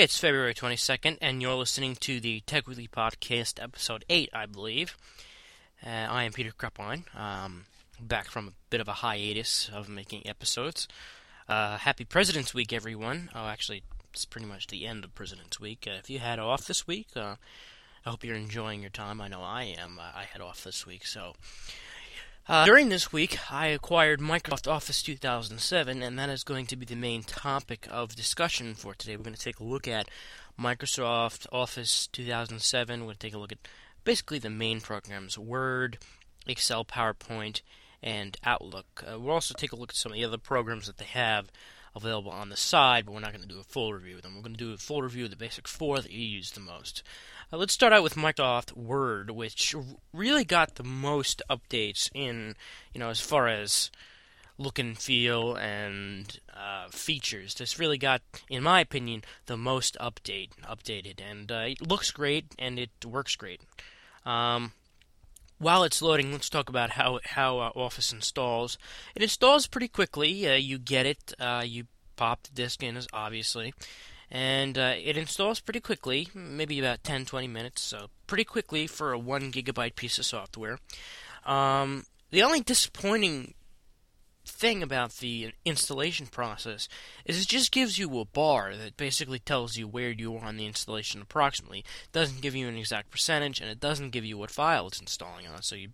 Hey, it's February 22nd, and you're listening to the Tech Weekly Podcast, Episode 8, I believe. I am Peter Kruppine, back from a bit of a hiatus of making episodes. Happy President's Week, everyone. Oh, actually, it's pretty much the end of President's Week. If you had off this week, I hope you're enjoying your time. I know I am. I had off this week, so... during this week, I acquired Microsoft Office 2007, and that is going to be the main topic of discussion for today. We're going to take a look at Microsoft Office 2007. We're going to take a look at basically the main programs, Word, Excel, PowerPoint, and Outlook. We'll also take a look at some of the other programs that they have available on the side, but we're not going to do a full review of them. We're going to do a full review of the basic four that you use the most. Let's start out with Microsoft Word, which really got the most updates in, as far as look and feel and features. This really got, in my opinion, the most updated, and it looks great and it works great. While it's loading, let's talk about how Office installs. It installs pretty quickly. You get it. You pop the disk in, obviously. And it installs pretty quickly, maybe about 10, 20 minutes. So pretty quickly for a 1 gigabyte piece of software. The only disappointing thing about the installation process is it just gives you a bar that basically tells you where you are on the installation approximately. It doesn't give you an exact percentage, and it doesn't give you what file it's installing on, so you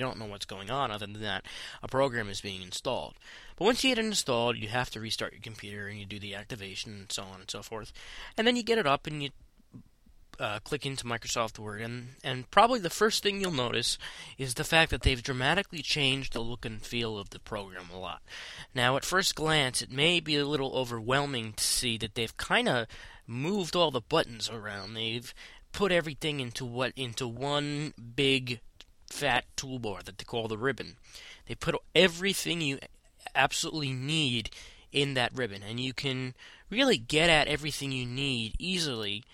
don't know what's going on other than that a program is being installed. But once you get it installed, you have to restart your computer, and you do the activation, and so on and so forth. And then you get it up, and you click into Microsoft Word, and probably the first thing you'll notice is the fact that they've dramatically changed the look and feel of the program a lot. Now, at first glance, it may be a little overwhelming to see that they've kind of moved all the buttons around. They've put everything into one big fat toolbar that they call the ribbon. They put everything you absolutely need in that ribbon, and you can really get at everything you need easily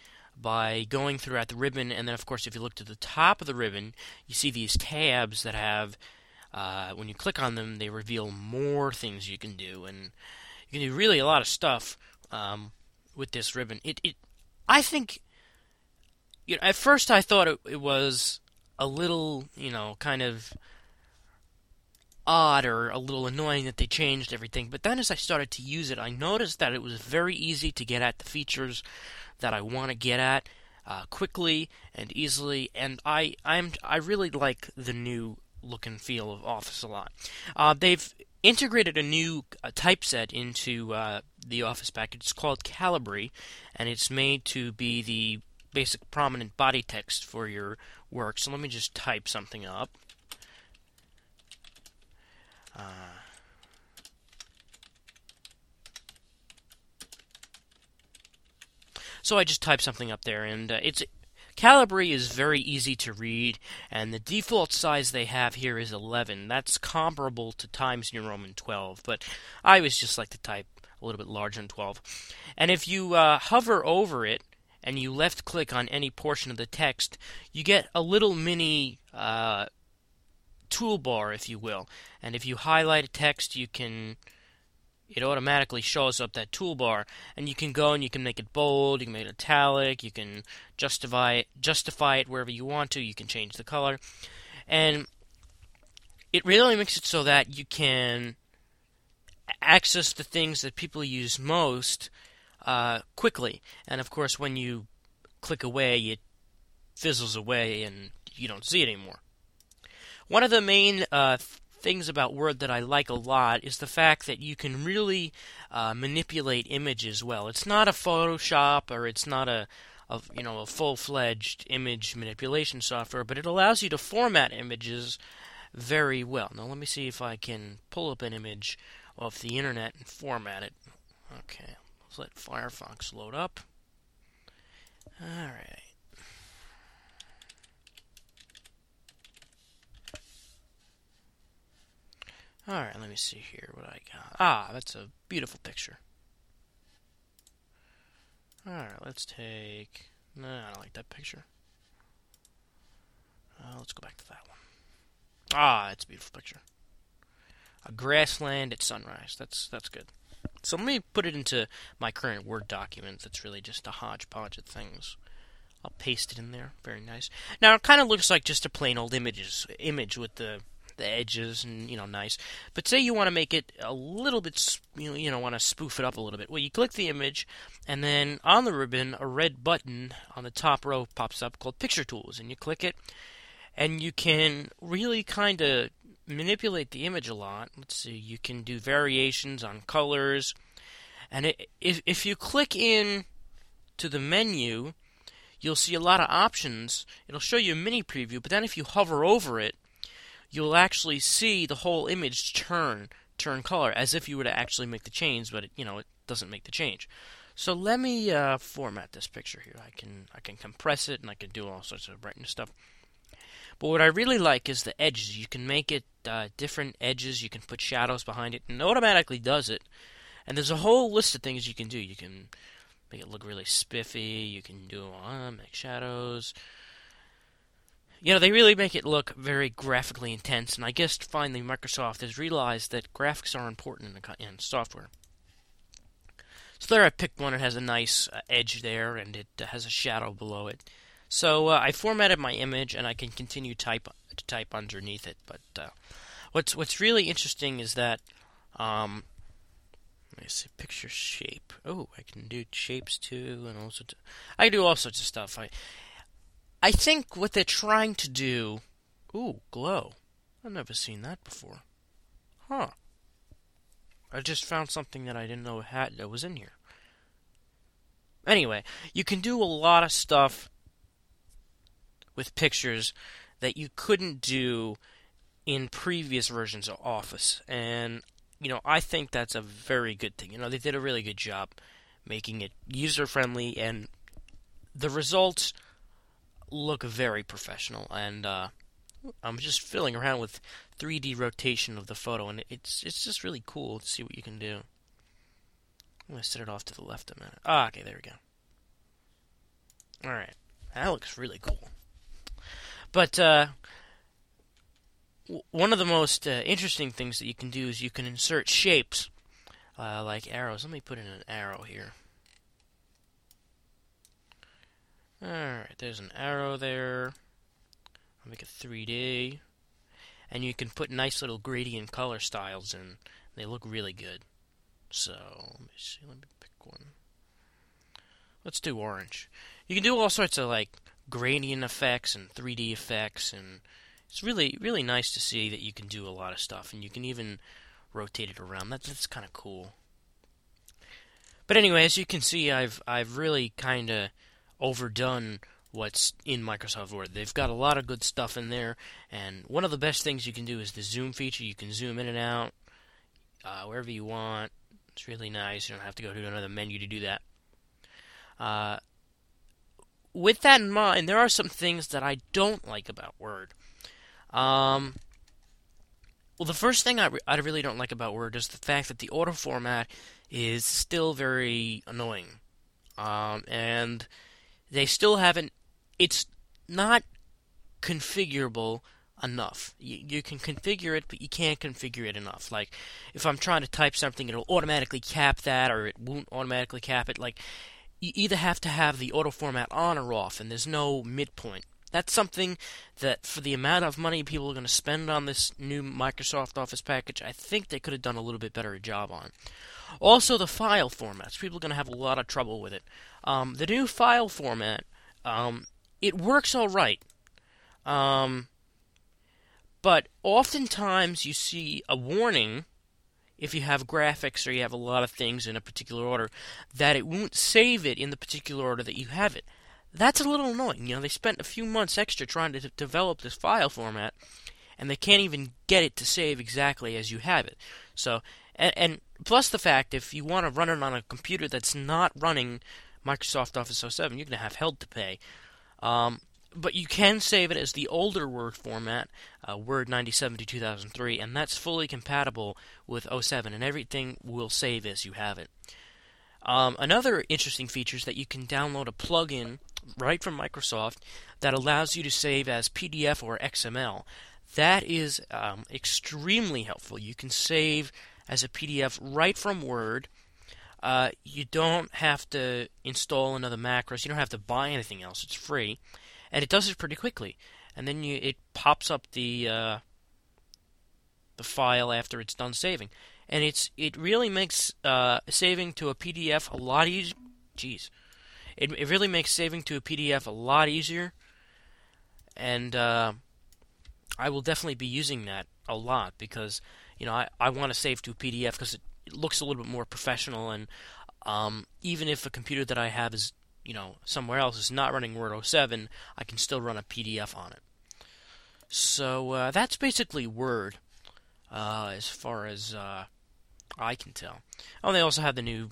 by going throughout the ribbon. And then, of course, if you look to the top of the ribbon, you see these tabs that have, when you click on them, they reveal more things you can do, and you can do really a lot of stuff with this ribbon. I think, at first I thought it was a little, kind of odd or a little annoying that they changed everything, but then as I started to use it, I noticed that it was very easy to get at the features that I want to get at quickly and easily, and I really like the new look and feel of Office a lot. They've integrated a new typeset into the Office package. It's called Calibri, and it's made to be the basic prominent body text for your work. So let me just type something up. So I just typed something up there, and Calibri is very easy to read, and the default size they have here is 11. That's comparable to Times New Roman 12, but I always just like to type a little bit larger than 12. And if you hover over it and you left-click on any portion of the text, you get a little mini toolbar, if you will, and if you highlight a text, it automatically shows up that toolbar, and you can go and you can make it bold, you can make it italic, you can justify it wherever you want to, you can change the color, and it really makes it so that you can access the things that people use most quickly. And of course, when you click away, it fizzles away and you don't see it anymore. One of the main things about Word that I like a lot is the fact that you can really manipulate images well. It's not a Photoshop, or it's not a full-fledged image manipulation software, but it allows you to format images very well. Now let me see if I can pull up an image off the internet and format it. Okay, let's let Firefox load up. All right. Alright, let me see here what I got. That's a beautiful picture. Alright, No, I don't like that picture. Let's go back to that one. It's a beautiful picture. A grassland at sunrise. That's good. So let me put it into my current Word document that's really just a hodgepodge of things. I'll paste it in there. Very nice. Now it kind of looks like just a plain old image with the edges and, you know, nice. But say you want to make it a little bit, you know, want to spoof it up a little bit. Well, you click the image, and then on the ribbon, a red button on the top row pops up called Picture Tools, and you click it, and you can really kind of manipulate the image a lot. Let's see, you can do variations on colors, and if you click in to the menu, you'll see a lot of options. It'll show you a mini preview, but then if you hover over it, you'll actually see the whole image turn color as if you were to actually make the change, but it doesn't make the change. So let me format this picture here. I can compress it, and I can do all sorts of brightness stuff. But what I really like is the edges. You can make it different edges. You can put shadows behind it, and it automatically does it. And there's a whole list of things you can do. You can make it look really spiffy. You can do make shadows. You know, they really make it look very graphically intense, and I guess finally Microsoft has realized that graphics are important in software. So there I picked one. It has a nice edge there, and it has a shadow below it. So I formatted my image, and I can continue to type underneath it. But what's really interesting is that let me see, picture shape. Oh, I can do shapes too, and also I can do all sorts of stuff. I think what they're trying to do... Ooh, glow. I've never seen that before. Huh. I just found something that I didn't know that was in here. Anyway, you can do a lot of stuff with pictures that you couldn't do in previous versions of Office. And, I think that's a very good thing. They did a really good job making it user-friendly, and the results look very professional, and I'm just fiddling around with 3D rotation of the photo, and it's just really cool to see what you can do. I'm going to set it off to the left a minute. Ah, okay, there we go. Alright, that looks really cool. But one of the most interesting things that you can do is you can insert shapes, like arrows. Let me put in an arrow here. Alright, there's an arrow there. I'll make it 3D. And you can put nice little gradient color styles in. They look really good. So, let me see. Let me pick one. Let's do orange. You can do all sorts of, gradient effects and 3D effects. And it's really, really nice to see that you can do a lot of stuff. And you can even rotate it around. That's kind of cool. But anyway, as you can see, I've really kind of overdone what's in Microsoft Word. They've got a lot of good stuff in there, and one of the best things you can do is the zoom feature. You can zoom in and out wherever you want. It's really nice. You don't have to go to another menu to do that. With that in mind, there are some things that I don't like about Word. Well, the first thing I really don't like about Word is the fact that the auto format is still very annoying. And they still haven't... It's not configurable enough. You can configure it, but you can't configure it enough. Like, if I'm trying to type something, it'll automatically cap that, or it won't automatically cap it. Like, you either have to have the auto format on or off, and there's no midpoint. That's something that, for the amount of money people are going to spend on this new Microsoft Office package, I think they could have done a little bit better a job on. Also, the file formats. People are going to have a lot of trouble with it. The new file format, it works all right. But oftentimes you see a warning, if you have graphics or you have a lot of things in a particular order, that it won't save it in the particular order that you have it. That's a little annoying. They spent a few months extra trying to develop this file format, and they can't even get it to save exactly as you have it. So... And plus the fact, if you want to run it on a computer that's not running Microsoft Office 2007, you're going to have hell to pay. But you can save it as the older Word format, Word 97 to 2003, and that's fully compatible with 2007, and everything will save as you have it. Another interesting feature is that you can download a plugin right from Microsoft that allows you to save as PDF or XML. That is extremely helpful. You can save as a PDF right from Word, You don't have to install another macros. You don't have to buy anything else. It's free, and it does it pretty quickly. And then it pops up the file after it's done saving, and it really makes saving to a PDF a lot easier. Jeez, it really makes saving to a PDF a lot easier, and I will definitely be using that a lot because I want to save to a PDF because it looks a little bit more professional, and even if a computer that I have is somewhere else is not running Word 07, I can still run a PDF on it. So that's basically Word as far as I can tell. Oh, they also have the new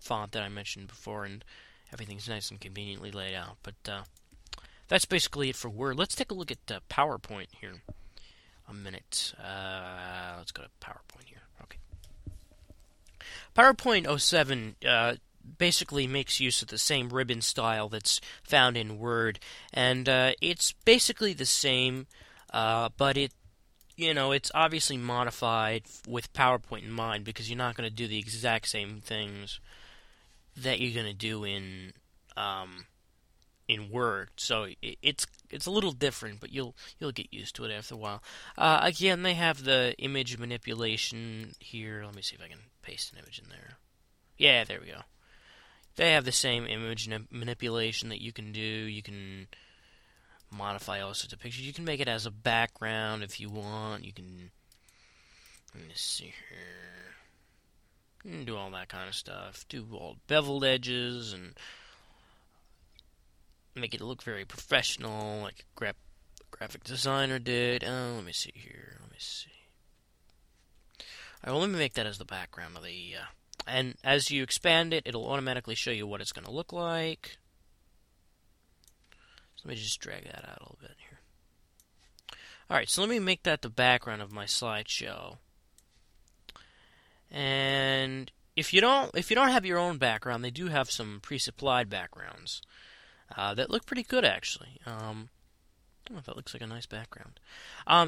font that I mentioned before, and everything's nice and conveniently laid out. But that's basically it for Word. Let's take a look at PowerPoint here. A minute. Let's go to PowerPoint here. Okay. PowerPoint 07 basically makes use of the same ribbon style that's found in Word, and it's basically the same, but it's obviously modified with PowerPoint in mind because you're not going to do the exact same things that you're going to do in Word. So it's a little different, but you'll get used to it after a while. Again, they have the image manipulation here. Let me see if I can paste an image in there. Yeah, there we go. They have the same image manipulation that you can do. You can modify all sorts of pictures. You can make it as a background if you want. You can, let me see here, you can do all that kind of stuff. Do all beveled edges and make it look very professional, like a graphic designer did. Let me see here. Let me see. All right, well, let me make that as the background of the. And as you expand it, it'll automatically show you what it's going to look like. So let me just drag that out a little bit here. All right, so let me make that the background of my slideshow. And if you don't have your own background, they do have some pre-supplied backgrounds that look pretty good, actually. Oh, that looks like a nice background.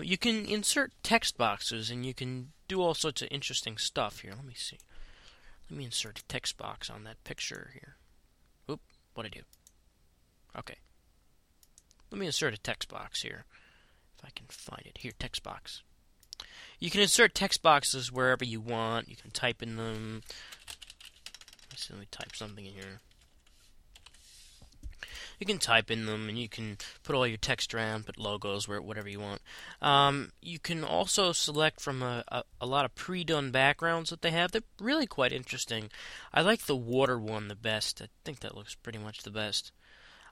You can insert text boxes, and you can do all sorts of interesting stuff here. Let me see. Let me insert a text box on that picture here. Oop, what'd I do? Okay. Let me insert a text box here. If I can find it. Here, text box. You can insert text boxes wherever you want. You can type in them. Let's see, let me type something in here. You can type in them, and you can put all your text around, put logos, whatever you want. You can also select from a lot of pre-done backgrounds that they have. They're really quite interesting. I like the water one the best. I think that looks pretty much the best.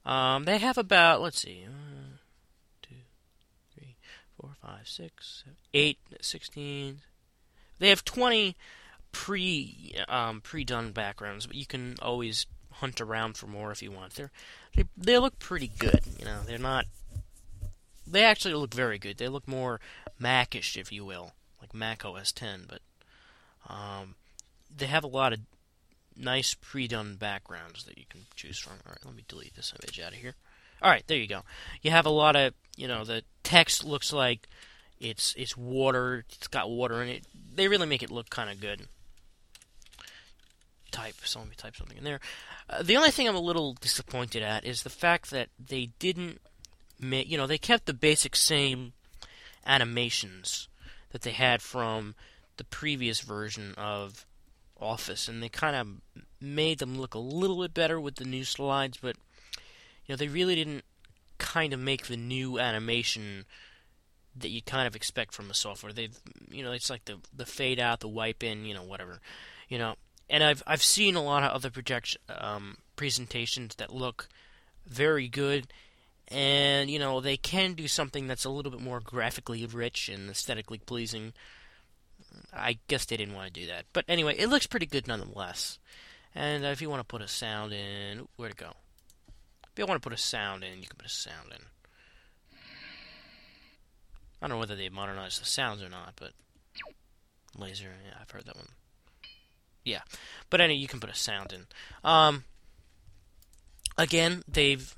They have about, let's see, 1, 2, 3, 4, 5, 6, 7, 8, 16. They have 20 pre-done backgrounds, but you can always hunt around for more if you want. They look pretty good, They're not. They actually look very good. They look more Mac-ish, if you will, like Mac OS X. But they have a lot of nice pre-done backgrounds that you can choose from. All right, let me delete this image out of here. All right, there you go. You have a lot of, the text looks like it's water. It's got water in it. They really make it look kind of good. So let me type something in there. The only thing I'm a little disappointed at is the fact that they didn't make, they kept the basic same animations that they had from the previous version of Office, and they kind of made them look a little bit better with the new slides, but they really didn't kind of make the new animation that you kind of expect from the software. They've, it's like the fade out, the wipe in, whatever, And I've seen a lot of other presentations that look very good, and they can do something that's a little bit more graphically rich and aesthetically pleasing. I guess they didn't want to do that, but anyway, it looks pretty good nonetheless. And if you want to put a sound in, where'd it go? If you want to put a sound in, you can put a sound in. I don't know whether they modernized the sounds or not, but laser, yeah, I've heard that one. Yeah, but anyway, you can put a sound in. Again, they've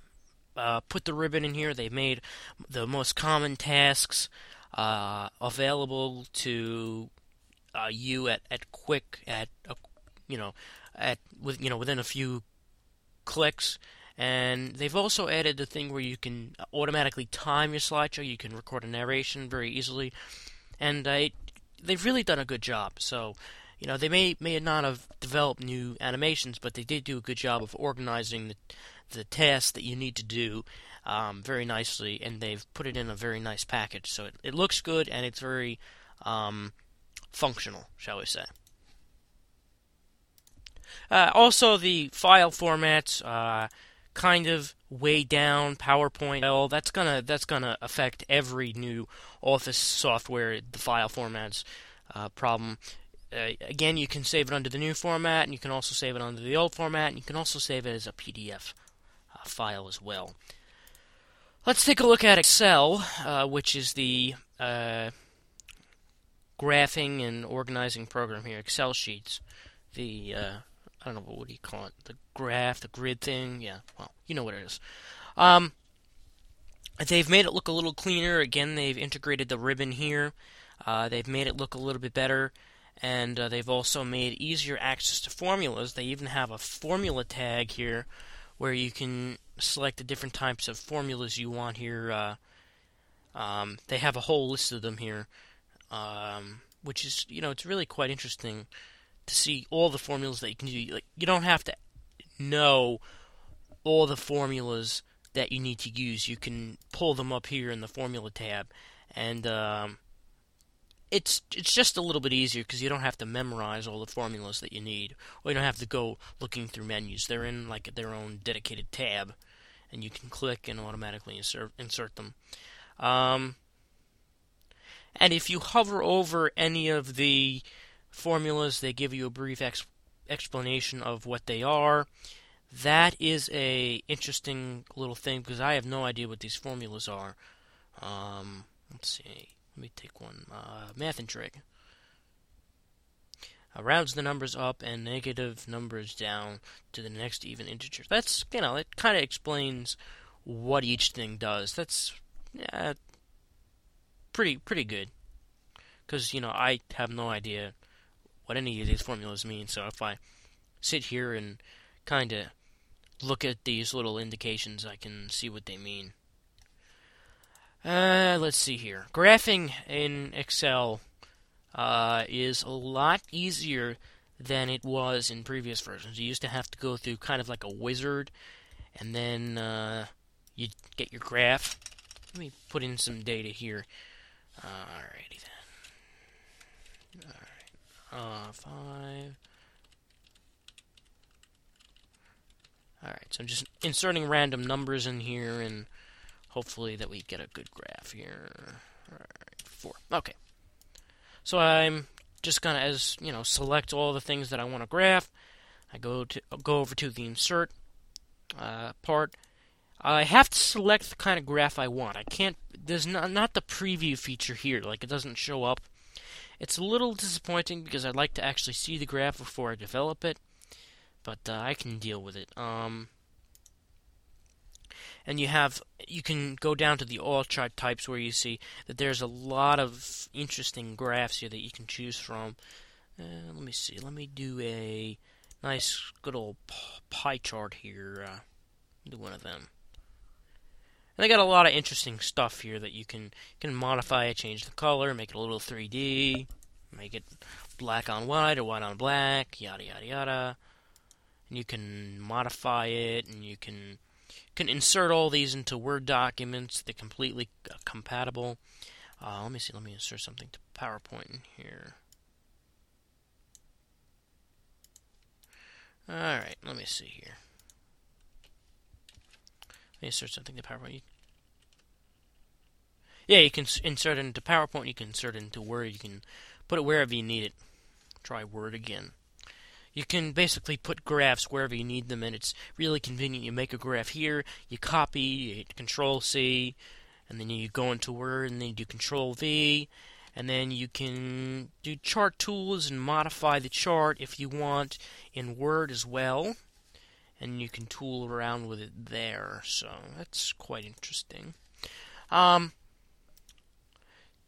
put the ribbon in here. They've made the most common tasks available to you at quick at within a few clicks. And they've also added the thing where you can automatically time your slideshow. You can record a narration very easily, and they've really done a good job. So, you know, they may not have developed new animations, but they did do a good job of organizing the tasks that you need to do very nicely, and they've put it in a very nice package. So it looks good, and it's very functional, shall we say. Also, the file formats kind of way down PowerPoint. Well, that's gonna affect every new Office software. The file formats problem. Again, you can save it under the new format, and you can also save it under the old format, and you can also save it as a PDF file as well. Let's take a look at Excel, which is the graphing and organizing program here. Excel sheets. The I don't know, what do you call it? The graph, the grid thing? Yeah, well, you know what it is. They've made it look a little cleaner. Again, they've integrated the ribbon here. They've made it look a little bit better. And they've also made easier access to formulas. They even have a formula tag here where you can select the different types of formulas you want here. They have a whole list of them here, which is, you know, it's really quite interesting to see all the formulas that you can do. Like, you don't have to know all the formulas that you need to use. You can pull them up here in the formula tab, and it's just a little bit easier because you don't have to memorize all the formulas that you need, or you don't have to go looking through menus. They're in like their own dedicated tab, and you can click and automatically insert them. And if you hover over any of the formulas, they give you a brief explanation of what they are. That is a interesting little thing because I have no idea what these formulas are. Let's see. Let me take one. Math and trig. Rounds the numbers up and negative numbers down to the next even integer. That's, you know, it kind of explains what each thing does. That's pretty good because, you know, I have no idea what any of these formulas mean. So if I sit here and kind of look at these little indications, I can see what they mean. Let's see here. Graphing in Excel is a lot easier than it was in previous versions. You used to have to go through kind of like a wizard, and then you get your graph. Let me put in some data here. Alrighty then. All right. 5. Alright, so I'm just inserting random numbers in here, and hopefully that we get a good graph here. Alright, 4. Okay. So I'm just gonna, as you know, select all the things that I want to graph. I go over to the insert part. I have to select the kind of graph I want. I can't. There's not the preview feature here. Like, it doesn't show up. It's a little disappointing because I'd like to actually see the graph before I develop it, but I can deal with it. And you can go down to the all chart types where you see that there's a lot of interesting graphs here that you can choose from. Let me see. Let me do a nice good old pie chart here. Do one of them. And they got a lot of interesting stuff here that you can modify it, change the color, make it a little 3D, make it black on white or white on black, yada yada yada. And you can modify it, and you can insert all these into Word documents. They're completely compatible. Let me see. Let me insert something to PowerPoint in here. All right. Let me see here. Let me insert something to PowerPoint. Yeah, you can insert it into PowerPoint. You can insert it into Word. You can put it wherever you need it. Try Word again. You can basically put graphs wherever you need them, and it's really convenient. You make a graph here, you copy, you hit Control-C, and then you go into Word, and then you do Control-V, and then you can do chart tools and modify the chart if you want in Word as well. And you can tool around with it there, so that's quite interesting.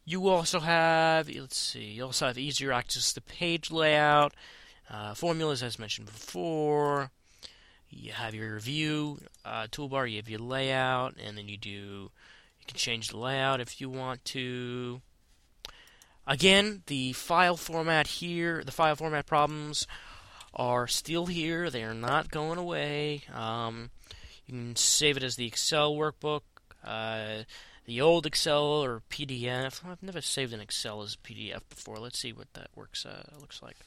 You also have easier access to page layout. Formulas, as mentioned before. You have your review toolbar, you have your layout, and then you can change the layout if you want to. Again, the file format here, the file format problems are still here. They are not going away. You can save it as the Excel workbook, the old Excel or PDF. I've never saved an Excel as a PDF before. Let's see what that looks like.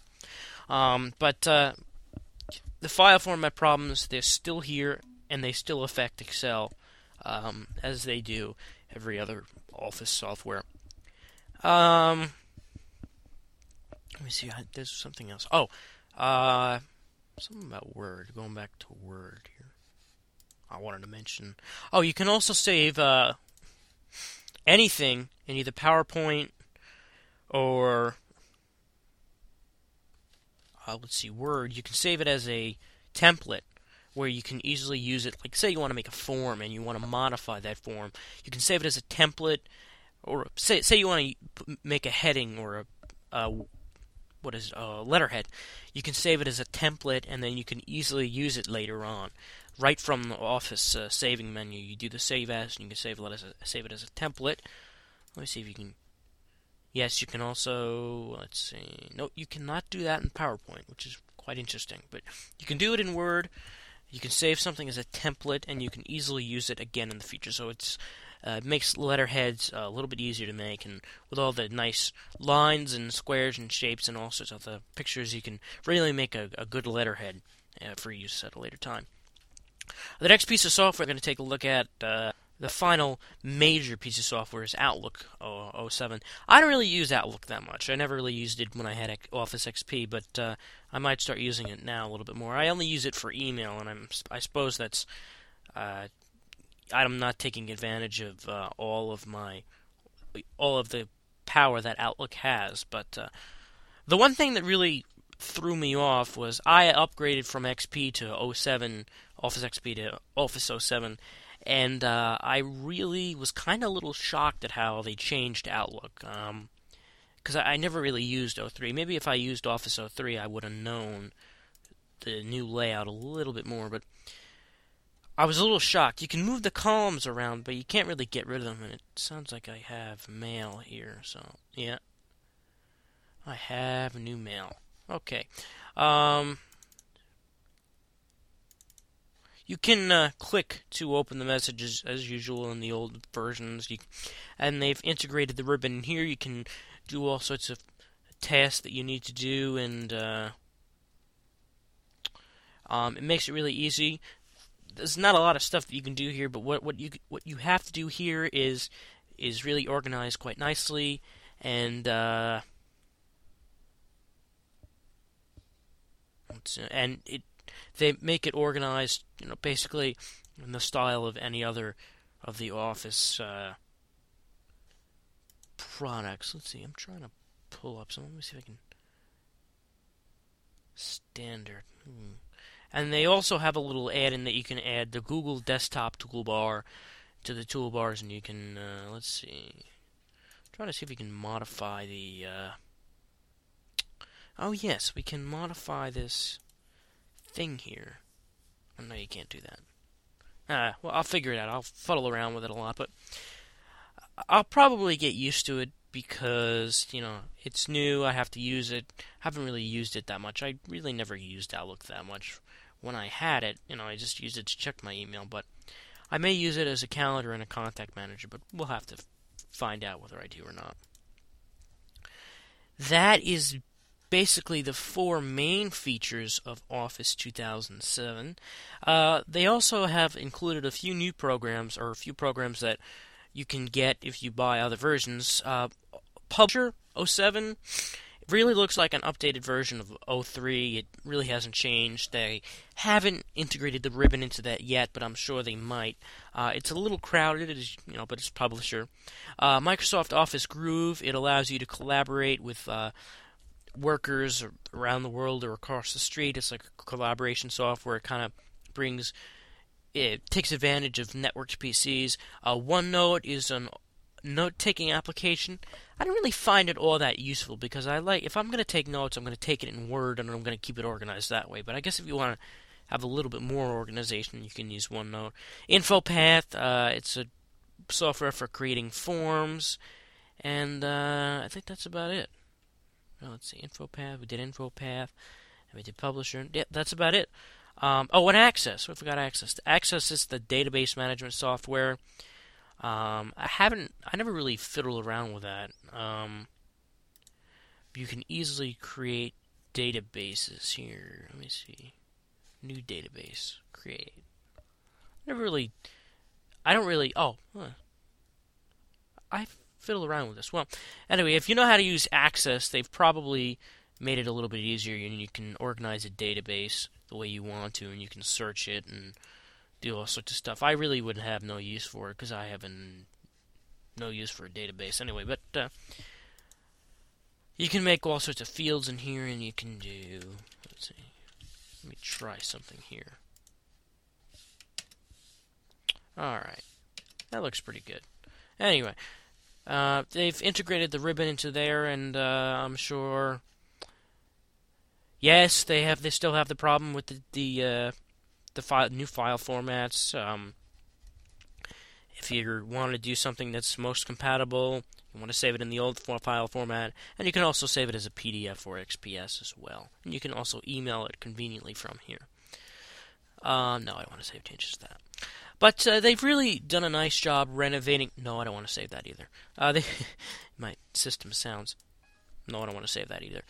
The file format problems, they're still here, and they still affect Excel as they do every other Office software. Let me see. There's something else. Something about Word. Going back to Word here. I wanted to mention. Oh, you can also save anything in either PowerPoint or Word. You can save it as a template where you can easily use it. Like, say you want to make a form and you want to modify that form. You can save it as a template, or say you want to make a heading or a letterhead. You can save it as a template, and then you can easily use it later on. Right from the Office saving menu, you do the Save As, and you can save it as a template. Let me see if you can... Yes, you can also... Let's see... No, you cannot do that in PowerPoint, which is quite interesting. But you can do it in Word. You can save something as a template, and you can easily use it again in the future. So it makes letterheads a little bit easier to make, and with all the nice lines and squares and shapes and all sorts of other pictures, you can really make a good letterhead for use at a later time. The next piece of software we're going to take a look at, the final major piece of software, is Outlook 07. I don't really use Outlook that much. I never really used it when I had Office XP, but I might start using it now a little bit more. I only use it for email, and I suppose that's... I'm not taking advantage of all of the power that Outlook has, but the one thing that really threw me off was I upgraded from XP to 07, Office XP to Office 07, and I really was kind of a little shocked at how they changed Outlook, because I never really used 03. Maybe if I used Office 03, I would have known the new layout a little bit more, but I was a little shocked. You can move the columns around, but you can't really get rid of them, and it sounds like I have mail here, so, yeah. I have new mail. Okay. You can click to open the messages as usual in the old versions, and they've integrated the ribbon in here. You can do all sorts of tasks that you need to do, and it makes it really easy. There's not a lot of stuff that you can do here, but what you have to do here is really organized quite nicely, and they make it organized, basically in the style of any other of the Office products. Let's see, I'm trying to pull up some. Let me see if I can. Standard. And they also have a little add-in that you can add the Google Desktop toolbar to the toolbars, and you can, let's see, I'm trying to see if we can modify the, oh yes, we can modify this thing here. Oh, no, you can't do that. Well, I'll figure it out. I'll fuddle around with it a lot, but I'll probably get used to it because, it's new, I have to use it. I haven't really used it that much. I really never used Outlook that much. When I had it, I just used it to check my email, but I may use it as a calendar and a contact manager, but we'll have to find out whether I do or not. That is basically the four main features of Office 2007. They also have included a few programs that you can get if you buy other versions. Publisher 07 really looks like an updated version of 03. It really hasn't changed. They haven't integrated the ribbon into that yet, but I'm sure they might. It's a little crowded, but it's Publisher. Microsoft Office Groove, it allows you to collaborate with workers around the world or across the street. It's like a collaboration software. It kind of it takes advantage of networked PCs. OneNote is an note-taking application, I don't really find it all that useful because I like, if I'm going to take notes, I'm going to take it in Word and I'm going to keep it organized that way. But I guess if you want to have a little bit more organization, you can use OneNote. InfoPath, it's a software for creating forms, and I think that's about it. Well, let's see, InfoPath, we did InfoPath, and we did Publisher. Yeah, that's about it. And Access. We forgot Access. Access is the database management software. I never really fiddled around with that. You can easily create databases here. Let me see. New database. Create. I fiddle around with this. Well, anyway, if you know how to use Access, they've probably made it a little bit easier, and you can organize a database the way you want to, and you can search it and do all sorts of stuff. I really would have no use for it because I have no use for a database anyway, but you can make all sorts of fields in here, and you can do, let's see, let me try something here. Alright, that looks pretty good. Anyway, they've integrated the ribbon into there, and I'm sure, yes, they still have the problem with the file, new file formats. If you want to do something that's most compatible, you want to save it in the old file format, and you can also save it as a PDF or XPS as well. And you can also email it conveniently from here. No, I don't want to save changes to that. But they've really done a nice job renovating. No, I don't want to save that either. My system sounds. No, I don't want to save that either.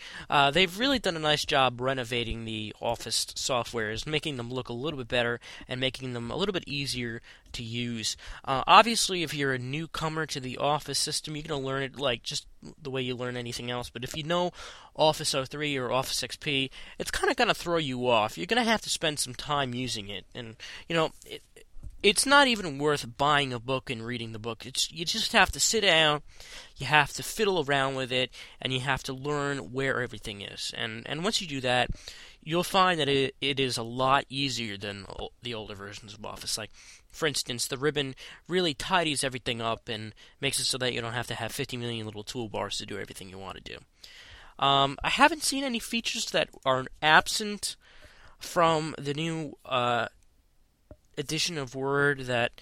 They've really done a nice job renovating the Office softwares, making them look a little bit better and making them a little bit easier to use. Obviously, if you're a newcomer to the Office system, you're going to learn it like just the way you learn anything else. But if you know Office 03 or Office XP, it's kind of going to throw you off. You're going to have to spend some time using it. And, you know, it's not even worth buying a book and reading the book. You just have to sit down, you have to fiddle around with it, and you have to learn where everything is. And once you do that, you'll find that it is a lot easier than the older versions of Office. Like, for instance, the ribbon really tidies everything up and makes it so that you don't have to have 50 million little toolbars to do everything you want to do. I haven't seen any features that are absent from the new edition of Word that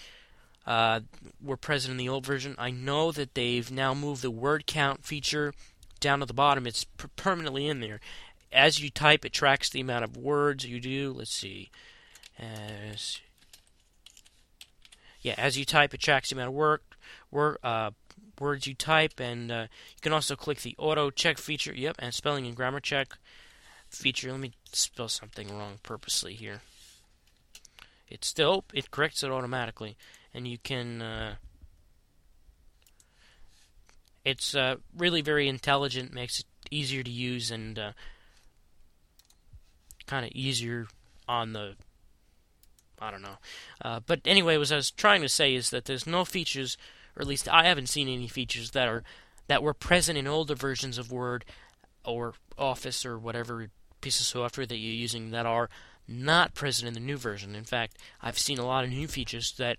were present in the old version. I know that they've now moved the word count feature down to the bottom. It's permanently in there. As you type, it tracks the amount of words you do. Let's see. As you type, it tracks the amount of words you type, and you can also click the auto check feature. Yep, and spelling and grammar check feature. Let me spell something wrong purposely here. It corrects it automatically, and you can, it's really very intelligent, makes it easier to use, and kind of easier on the, I don't know. But anyway, what I was trying to say is that there's no features, or at least I haven't seen any features that were present in older versions of Word or Office or whatever piece of software that you're using that are not present in the new version. In fact, I've seen a lot of new features that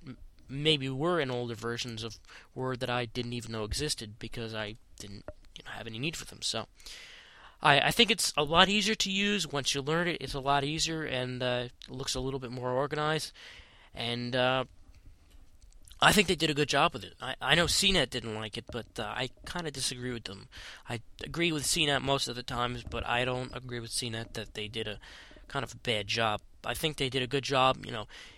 maybe were in older versions of Word that I didn't even know existed because I didn't have any need for them. So I think it's a lot easier to use. Once you learn it, it's a lot easier, and it looks a little bit more organized. And I think they did a good job with it. I know CNET didn't like it, but I kind of disagree with them. I agree with CNET most of the times, but I don't agree with CNET that they did a kind of a bad job. I think they did a good job.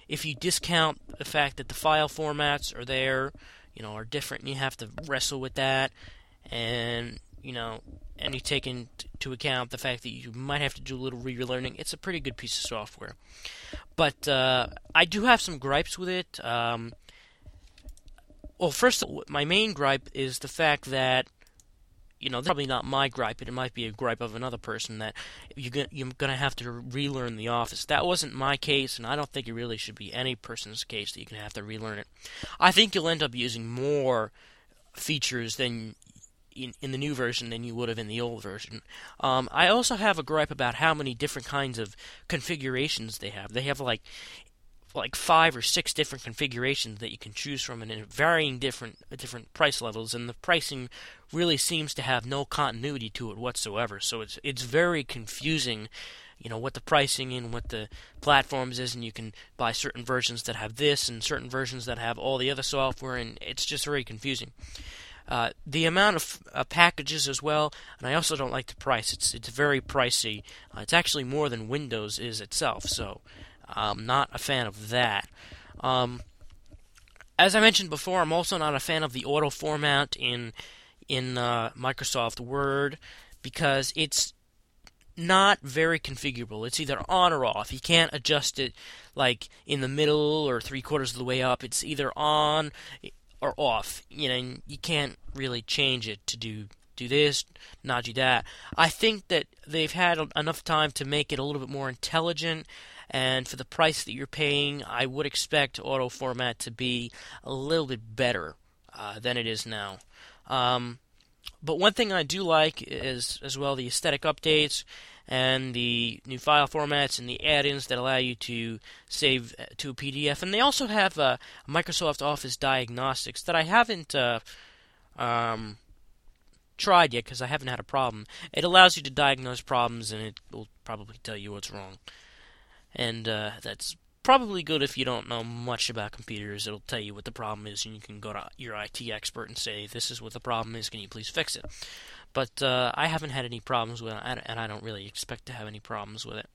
If you discount the fact that the file formats are there, are different, and you have to wrestle with that, and you take into account the fact that you might have to do a little relearning, it's a pretty good piece of software. But I do have some gripes with it. Well, first of all, my main gripe is the fact that, that's probably not my gripe, but it might be a gripe of another person, that you're going to have to relearn the Office. That wasn't my case, and I don't think it really should be any person's case that you're going to have to relearn it. I think you'll end up using more features than in the new version than you would have in the old version. I also have a gripe about how many different kinds of configurations they have. They have, like, like 5 or 6 different configurations that you can choose from, and in varying different price levels, and the pricing really seems to have no continuity to it whatsoever. So it's very confusing, you know, what the pricing and what the platforms is, and you can buy certain versions that have this and certain versions that have all the other software, and it's just very confusing. The amount of packages as well, and I also don't like the price. It's very pricey. It's actually more than Windows is itself, so I'm not a fan of that. As I mentioned before, I'm also not a fan of the auto format in Microsoft Word, because it's not very configurable. It's either on or off. You can't adjust it like in the middle or 3/4 of the way up. It's either on or off. You know, and you can't really change it to do this, not do that. I think that they've had enough time to make it a little bit more intelligent, and for the price that you're paying, I would expect auto format to be a little bit better than it is now. But one thing I do like is, as well, the aesthetic updates and the new file formats and the add-ins that allow you to save to a PDF. And they also have Microsoft Office Diagnostics that I haven't tried yet because I haven't had a problem. It allows you to diagnose problems, and it will probably tell you what's wrong. And that's probably good if you don't know much about computers. It'll tell you what the problem is, and you can go to your IT expert and say, this is what the problem is, can you please fix it? But I haven't had any problems with it, and I don't really expect to have any problems with it.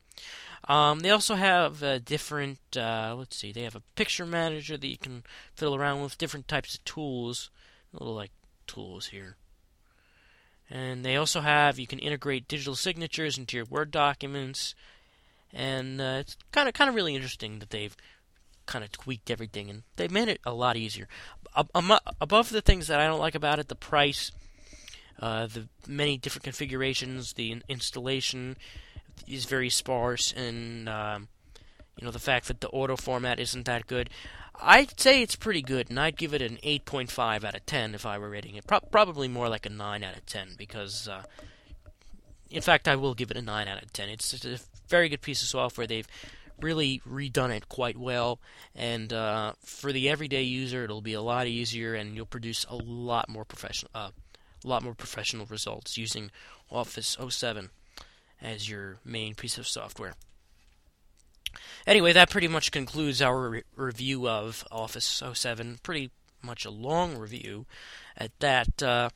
They also have different, they have a picture manager that you can fiddle around with, different types of tools, little like tools here. And they also have, you can integrate digital signatures into your Word documents. And it's kind of really interesting that they've kind of tweaked everything, and they've made it a lot easier. Above the things that I don't like about it, the price, the many different configurations, the installation is very sparse, and the fact that the auto format isn't that good. I'd say it's pretty good, and I'd give it an 8.5 out of 10 if I were rating it. Probably more like a 9 out of 10 because... in fact, I will give it a 9 out of 10. It's a very good piece of software. They've really redone it quite well. And for the everyday user, it'll be a lot easier, and you'll produce a lot more professional results using Office 2007 as your main piece of software. Anyway, that pretty much concludes our review of Office 2007. Pretty much a long review at that.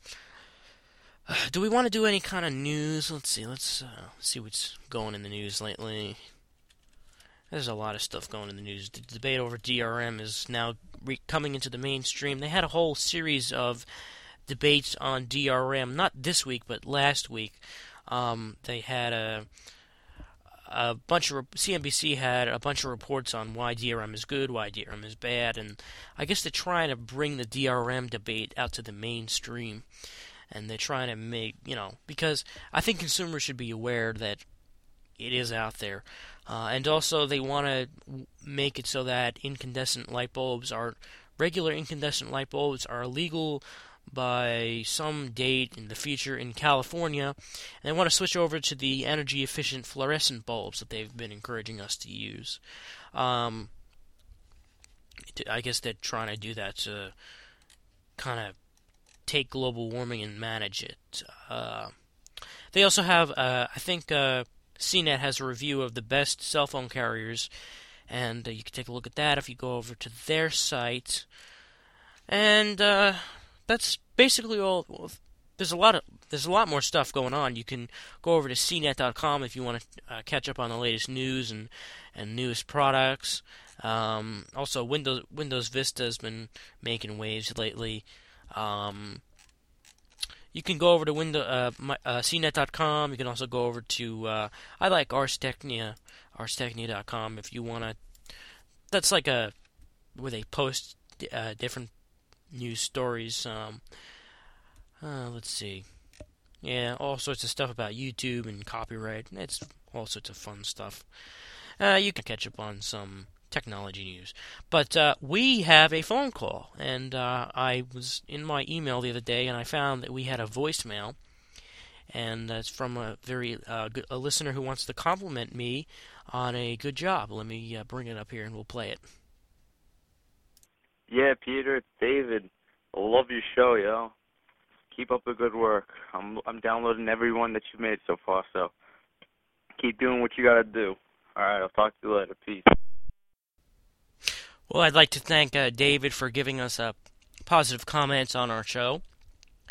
Do we want to do any kind of news? Let's see. Let's see what's going in the news lately. There's a lot of stuff going in the news. The debate over DRM is now coming into the mainstream. They had a whole series of debates on DRM, not this week, but last week. They had a bunch of... CNBC had a bunch of reports on why DRM is good, why DRM is bad, and I guess they're trying to bring the DRM debate out to the mainstream. And they're trying to make, because I think consumers should be aware that it is out there. And also they want to make it so that regular incandescent light bulbs are illegal by some date in the future in California. And they want to switch over to the energy efficient fluorescent bulbs that they've been encouraging us to use. I guess they're trying to do that to kind of take global warming and manage it. They also have, CNET has a review of the best cell phone carriers, and you can take a look at that if you go over to their site. And that's basically all. Well, there's a lot more stuff going on. You can go over to cnet.com if you want to catch up on the latest news and newest products. Also, Windows Vista has been making waves lately. You can go over to cnet.com. You can also go over to I like arstechnica.com if you want to. That's like where they post different news stories. Let's see. Yeah, all sorts of stuff about YouTube and copyright. It's all sorts of fun stuff. You can catch up on some technology news. But we have a phone call, and I was in my email the other day, and I found that we had a voicemail, and that's from a very a listener who wants to compliment me on a good job. Let me bring it up here and we'll play it. Yeah, Peter, it's David. I love your show, yo. Keep up the good work. I'm downloading every one that you've made so far, so keep doing what you got to do. All right, I'll talk to you later. Peace. Well, I'd like to thank David for giving us positive comments on our show,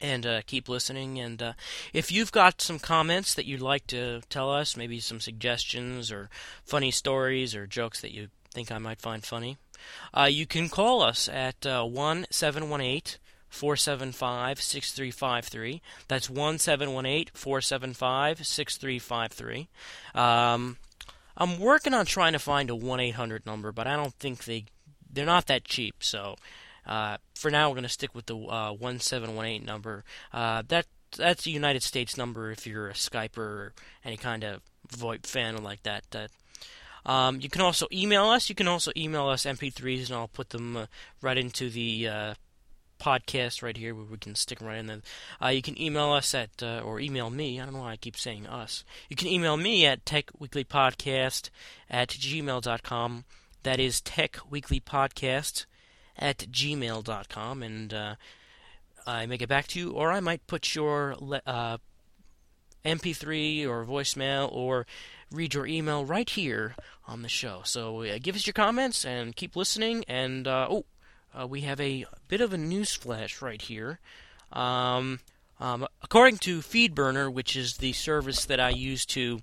and keep listening. And if you've got some comments that you'd like to tell us, maybe some suggestions or funny stories or jokes that you think I might find funny, you can call us at 1-718-475-6353. That's 1-718-475-6353. I'm working on trying to find a 1-800 number, but I don't think they're not that cheap. So for now, we're going to stick with the 1718 number. That's the United States number. If you're a Skyper or any kind of VoIP fan like that, you can also email us. You can also email us MP3s, and I'll put them right into the podcast right here, where we can stick right in there. You can email us at, or email me, I don't know why I keep saying us. You can email me at techweeklypodcast@gmail.com. That is techweeklypodcast@gmail.com, and I may get back to you, or I might put your MP3 or voicemail or read your email right here on the show. So give us your comments and keep listening, and we have a bit of a news flash right here. According to FeedBurner, which is the service that I use to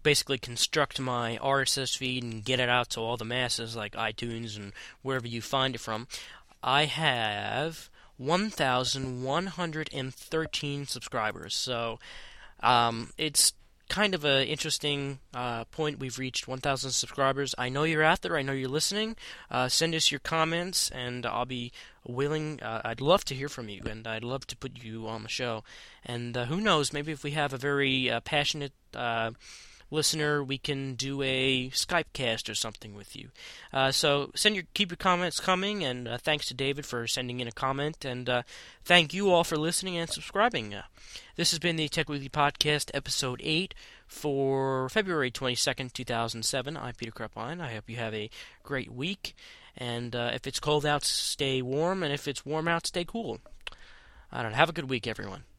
basically construct my RSS feed and get it out to all the masses, like iTunes and wherever you find it from, I have 1,113 subscribers. So it's kind of an interesting point. We've reached 1,000 subscribers. I know you're out there. I know you're listening. Send us your comments, and I'll be willing. I'd love to hear from you, and I'd love to put you on the show. And who knows, maybe if we have a very passionate listener, we can do a Skype cast or something with you. So keep your comments coming, and thanks to David for sending in a comment, and thank you all for listening and subscribing. This has been the Tech Weekly Podcast, Episode 8 for February 22nd, 2007. I'm Peter Kruppine. I hope you have a great week, and if it's cold out, stay warm, and if it's warm out, stay cool. Have a good week, everyone.